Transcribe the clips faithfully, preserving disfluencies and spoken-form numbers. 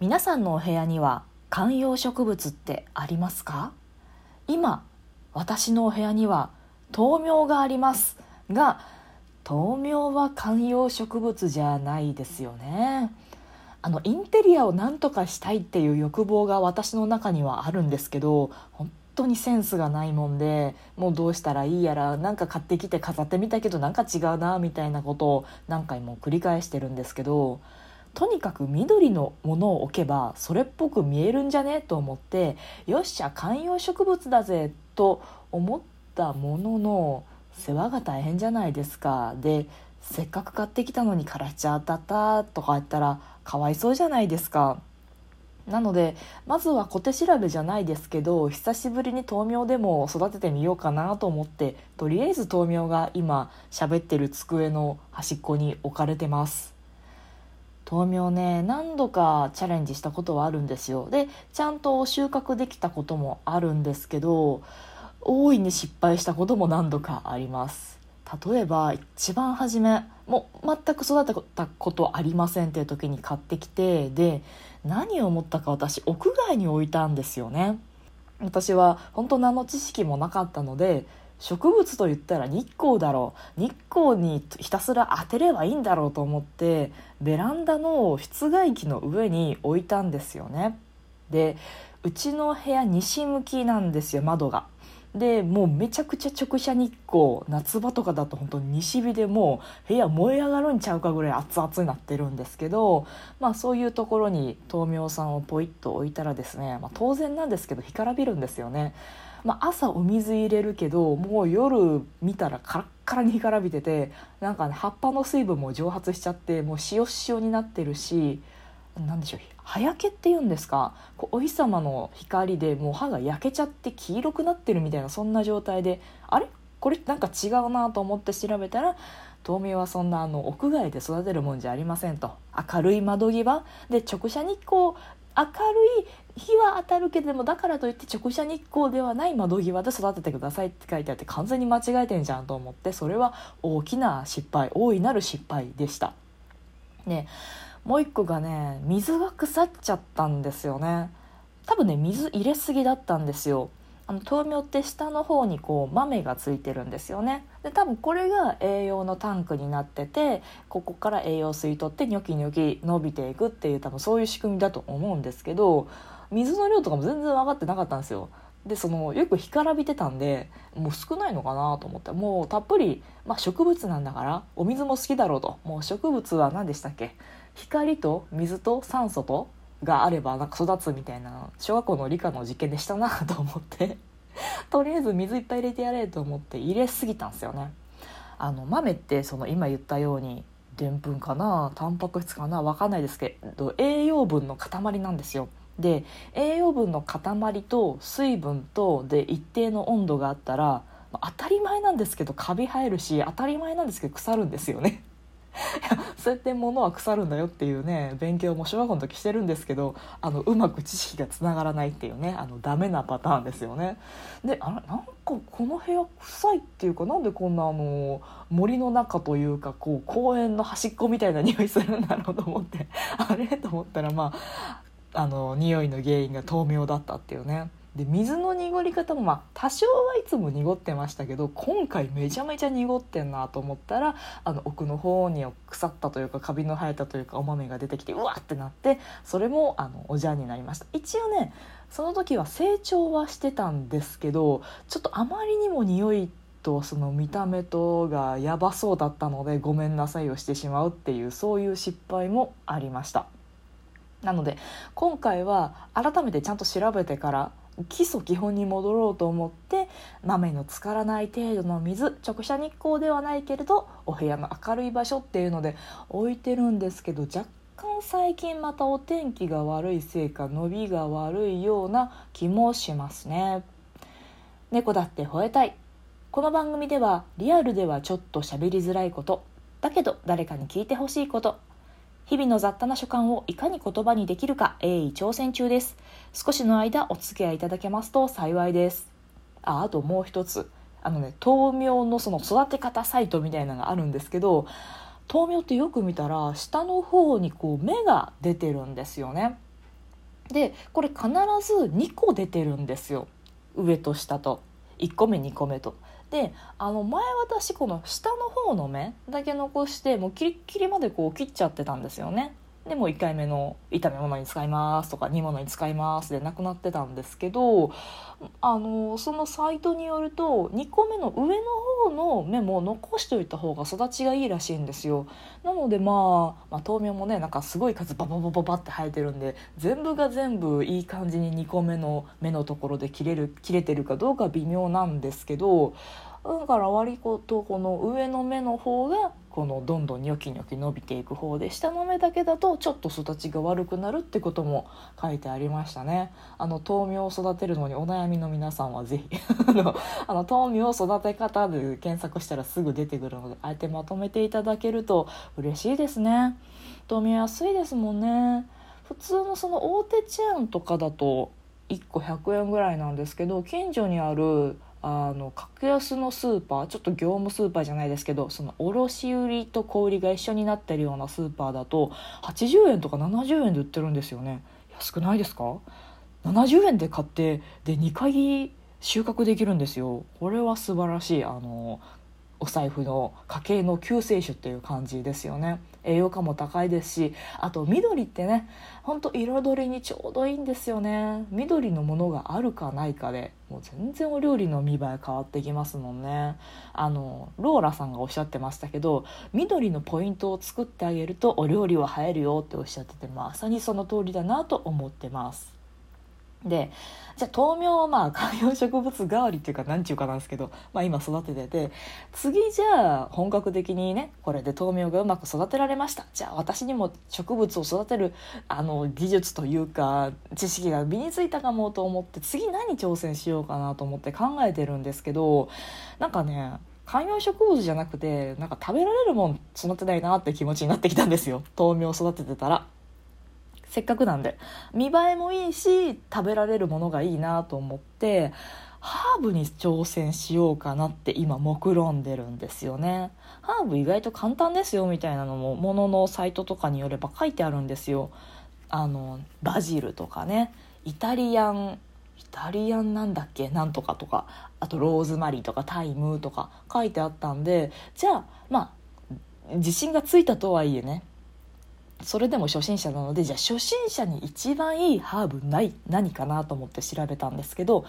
皆さんのお部屋には観葉植物ってありますか？今私のお部屋には豆苗がありますが、豆苗は観葉植物じゃないですよね。あのインテリアをなんとかしたいっていう欲望が私の中にはあるんですけど、本当にセンスがないもんで、もうどうしたらいいやら、なんか買ってきて飾ってみたけどなんか違うなみたいなことを何回も繰り返してるんですけど、とにかく緑のものを置けばそれっぽく見えるんじゃねと思って、よっしゃ観葉植物だぜと思ったものの、世話が大変じゃないですか。でせっかく買ってきたのに枯らしちゃったったとか言ったらかわいそうじゃないですか。なのでまずは小手調べじゃないですけど、久しぶりに豆苗でも育ててみようかなと思って、とりあえず豆苗が今喋ってる机の端っこに置かれてます。豆苗ね、何度かチャレンジしたことはあるんですよ。でちゃんと収穫できたこともあるんですけど、大いに失敗したことも何度かあります。例えば一番初めもう全く育てたことありませんっていう時に買ってきて、で何を思ったか私屋外に置いたんですよね。私は本当何の知識もなかったので、植物と言ったら日光だろう、日光にひたすら当てればいいんだろうと思って、ベランダの室外機の上に置いたんですよね。でうちの部屋西向きなんですよ、窓が。でもうめちゃくちゃ直射日光、夏場とかだと本当に西日でもう部屋燃え上がるんちゃうかぐらい熱々になってるんですけど、まあそういうところに豆苗さんをポイッと置いたらですね、まあ、当然なんですけど干からびるんですよね。まあ、朝お水入れるけどもう夜見たらカラッカラに干からびてて、なんかね葉っぱの水分も蒸発しちゃってもう塩塩になってるし、なんでしょう、葉焼けっていうんですか、こうお日様の光でもう歯が焼けちゃって黄色くなってるみたいな、そんな状態で、あれこれなんか違うなと思って調べたら、豆苗はそんなあの屋外で育てるもんじゃありませんと。明るい窓際で直射日光、明るい日は当たるけれどもだからといって直射日光ではない窓際で育ててくださいって書いてあって、完全に間違えてんじゃんと思って、それは大きな失敗、大いなる失敗でしたね。もう一個がね、水が腐っちゃったんですよね。多分ね水入れすぎだったんですよ。あの豆苗って下の方にこう豆がついてるんですよね。で多分これが栄養のタンクになってて、ここから栄養吸い取ってニョキニョキ伸びていくっていう、多分そういう仕組みだと思うんですけど、水の量とかも全然分かってなかったんですよ。でそのよく干からびてたんで、もう少ないのかなと思って、もうたっぷり、まあ、植物なんだからお水も好きだろうと。もう植物は何でしたっけ、光と水と酸素とがあればなんか育つみたいな、小学校の理科の実験でしたなと思ってとりあえず水いっぱい入れてやれと思って入れすぎたんですよね。あの豆ってその今言ったようにでんぷんかなタンパク質かな分かんないですけど、栄養分の塊なんですよ。で栄養分の塊と水分とで一定の温度があったら、当たり前なんですけどカビ生えるし、当たり前なんですけど腐るんですよねそうやって物は腐るんだよっていうね、勉強も小学校の時してるんですけど、あのうまく知識がつながらないっていうね、あのダメなパターンですよね。であら、なんかこの部屋臭いっていうか、なんでこんなあの森の中というかこう公園の端っこみたいな匂いするんだろうと思ってあれと思ったら、まああの匂いの原因が豆苗だったっていうね。で水の濁り方も、まあ、多少はいつも濁ってましたけど、今回めちゃめちゃ濁ってんなと思ったら、あの奥の方に腐ったというかカビの生えたというかお豆が出てきて、うわってなって、それもあのおじゃんになりました。一応ねその時は成長はしてたんですけど、ちょっとあまりにも匂いとその見た目とがやばそうだったので、ごめんなさいをしてしまうっていう、そういう失敗もありました。なので今回は改めてちゃんと調べてから基礎基本に戻ろうと思って、豆の浸からない程度の水、直射日光ではないけれどお部屋の明るい場所っていうので置いてるんですけど、若干最近またお天気が悪いせいか伸びが悪いような気もしますね。猫だって吠えたい。この番組ではリアルではちょっと喋りづらいことだけど誰かに聞いてほしいこと、日々の雑多な所感をいかに言葉にできるか鋭意挑戦中です。少しの間お付き合いいただけますと幸いです。 あ, あともう一つ、あのね豆苗のその育て方サイトみたいなのがあるんですけど、豆苗ってよく見たら下の方にこう芽が出てるんですよね。でこれ必ずにこ出てるんですよ、上と下といっこめにこめと。であの前私この下の方の目だけ残してもうキリッキリまでこう切っちゃってたんですよね。でもういっかいめの炒め物に使いますとか煮物に使いますでなくなってたんですけど、あのそのサイトによるとにこめの上の方の芽も残しておいた方が育ちがいいらしいんですよ。なので、まあ、まあ豆苗もねなんかすごい数バババババって生えてるんで全部が全部いい感じににこめの芽のところで切れる切れてるかどうか微妙なんですけど、だから割とこの上の芽の方がこのどんどんニョキニョキ伸びていく方で、下の芽だけだとちょっと育ちが悪くなるってことも書いてありましたね。あの豆苗を育てるのにお悩みの皆さんはぜひあの豆苗育て方で検索したらすぐ出てくるので、あえてまとめていただけると嬉しいですね。豆苗安いですもんね。普通のその大手チェーンとかだといっこひゃくえんぐらいなんですけど、近所にあるあの格安のスーパー、ちょっと業務スーパーじゃないですけど、その卸売と小売が一緒になってるようなスーパーだとはちじゅうえんとかななじゅうえんで売ってるんですよね。安くないですか？ななじゅうえんで買ってでにかい収穫できるんですよ。これは素晴らしいあのお財布の家計の救世主っていう感じですよね。栄養価も高いですし、あと緑ってねほんと彩りにちょうどいいんですよね。緑のものがあるかないかでもう全然お料理の見栄え変わってきますもんね。あのローラさんがおっしゃってましたけど、緑のポイントを作ってあげるとお料理は映えるよっておっしゃってて、まさにその通りだなと思ってます。でじゃあ豆苗はまあ観葉植物代わりっていうか何ていうかなんですけど、まあ、今育ててて、次じゃあ本格的にねこれで豆苗がうまく育てられました、じゃあ私にも植物を育てるあの技術というか知識が身についたかもと思って次何挑戦しようかなと思って考えてるんですけど、なんかね観葉植物じゃなくてなんか食べられるもん育てないなって気持ちになってきたんですよ。豆苗を育ててたらせっかくなんで見栄えもいいし食べられるものがいいなと思ってハーブに挑戦しようかなって今目論んでるんですよね。ハーブ意外と簡単ですよみたいなのももののサイトとかによれば書いてあるんですよ。あのバジルとかね、イタリアンイタリアンなんだっけなんとかとか、あとローズマリーとかタイムとか書いてあったんで、じゃあまあ自信がついたとはいえねそれでも初心者なので、じゃあ初心者に一番いいハーブない何かなと思って調べたんですけど、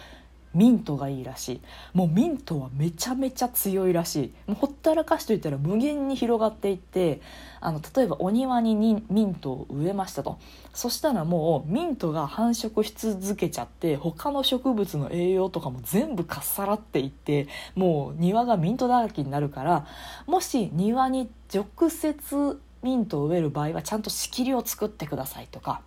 ミントがいいらしい。もうミントはめちゃめちゃ強いらしい。もうほったらかしといたら無限に広がっていって、あの例えばお庭 に, にミントを植えましたと、そしたらもうミントが繁殖し続けちゃって他の植物の栄養とかも全部かっさらっていって、もう庭がミントだらけになるから、もし庭に直接ミントを植える場合はちゃんと仕切りを作ってくださいとか、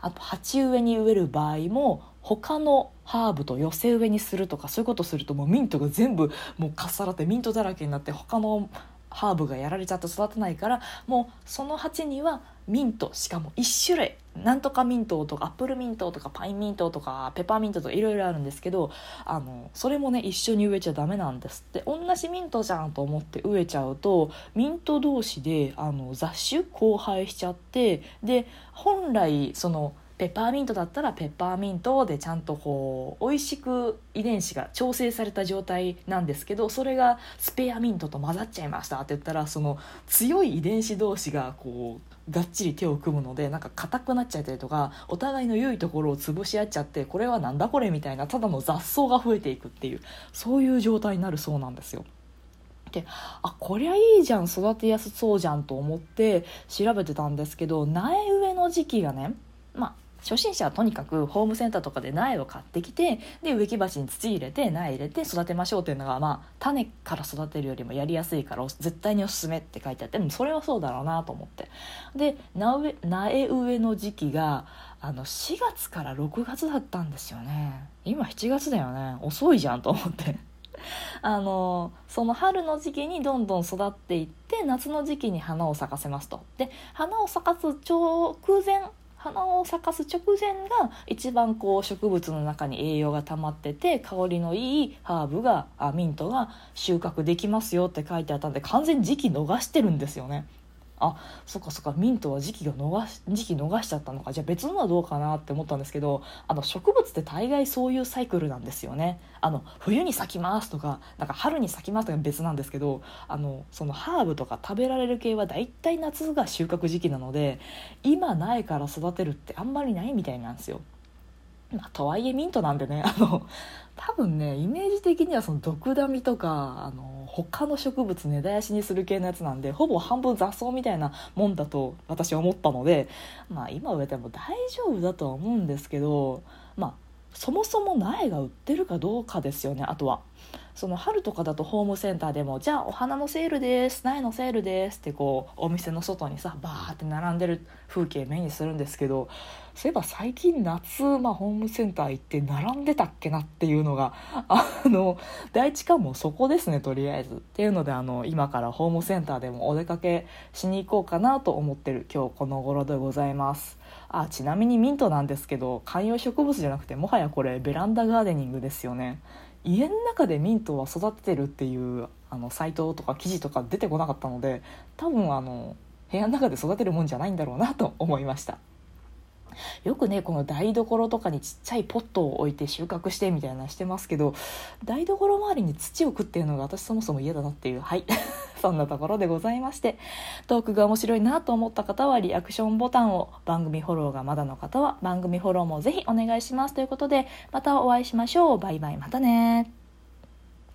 あと鉢植えに植える場合も他のハーブと寄せ植えにするとか、そういうことするともうミントが全部もうかっさらってミントだらけになって他のハーブがやられちゃって育たないから、もうその鉢にはミント、しかもいち種類なんとかミントとかアップルミントとかパインミントとかペパーミントとかいろいろあるんですけど、あのそれもね一緒に植えちゃダメなんですって。同じミントじゃんと思って植えちゃうとミント同士であの雑種交配しちゃって、で本来そのペパーミントだったらペッパーミントでちゃんとこう美味しく遺伝子が調整された状態なんですけど、それがスペアミントと混ざっちゃいましたって言ったら、その強い遺伝子同士がこうがっちり手を組むのでなんか硬くなっちゃったりとか、お互いの良いところを潰し合っちゃって、これはなんだこれみたいなただの雑草が増えていくっていう、そういう状態になるそうなんですよ。であこりゃいいじゃん育てやすそうじゃんと思って調べてたんですけど、苗植えの時期がね、まあ初心者はとにかくホームセンターとかで苗を買ってきて、で植木鉢に土入れて苗入れて育てましょうっていうのが、まあ種から育てるよりもやりやすいから絶対におすすめって書いてあって、でもそれはそうだろうなと思って、で苗植えの時期があのしがつからろくがつだったんですよね。今しちがつだよね、遅いじゃんと思ってあのその春の時期にどんどん育っていって夏の時期に花を咲かせますと。で花を咲かす直前花を咲かす直前が一番こう植物の中に栄養が溜まってて香りのいいハーブがあミントが収穫できますよって書いてあったんで、完全に時期逃してるんですよね。あ、そっかそっか、ミントは時期が逃し時期逃しちゃったのか、じゃあ別のはどうかなって思ったんですけど、あの植物って大概そういうサイクルなんですよね。あの冬に咲きますとか、なんか春に咲きますとか別なんですけど、あのそのハーブとか食べられる系は大体夏が収穫時期なので、今苗から育てるってあんまりないみたいなんですよ。まあ、とはいえミントなんでね、あの多分ね、イメージ的にはその毒ダミとか、あの他の植物根絶やしにする系のやつなんで、ほぼ半分雑草みたいなもんだと私は思ったので、まあ、今植えても大丈夫だとは思うんですけど、まあ、そもそも苗が売ってるかどうかですよね。あとはその春とかだとホームセンターでも、じゃあお花のセールです、苗のセールですってこうお店の外にさバーって並んでる風景目にするんですけど、そういえば最近夏、まあ、ホームセンター行って並んでたっけなっていうのが、あの第一関門そこですね、とりあえずっていうので、あの今からホームセンターでもお出かけしに行こうかなと思ってる今日この頃でございます。あ、ちなみにミントなんですけど、観葉植物じゃなくてもはやこれベランダガーデニングですよね。家の中でミントは育ててるっていうあのサイトとか記事とか出てこなかったので、多分あの部屋の中で育てるもんじゃないんだろうなと思いました。よくね、この台所とかにちっちゃいポットを置いて収穫してみたいなしてますけど、台所周りに土を置くっていうのが私そもそも嫌だなっていう、はいそんなところでございまして、トークが面白いなと思った方はリアクションボタンを、番組フォローがまだの方は番組フォローもぜひお願いしますということで、またお会いしましょう。バイバイ、またね。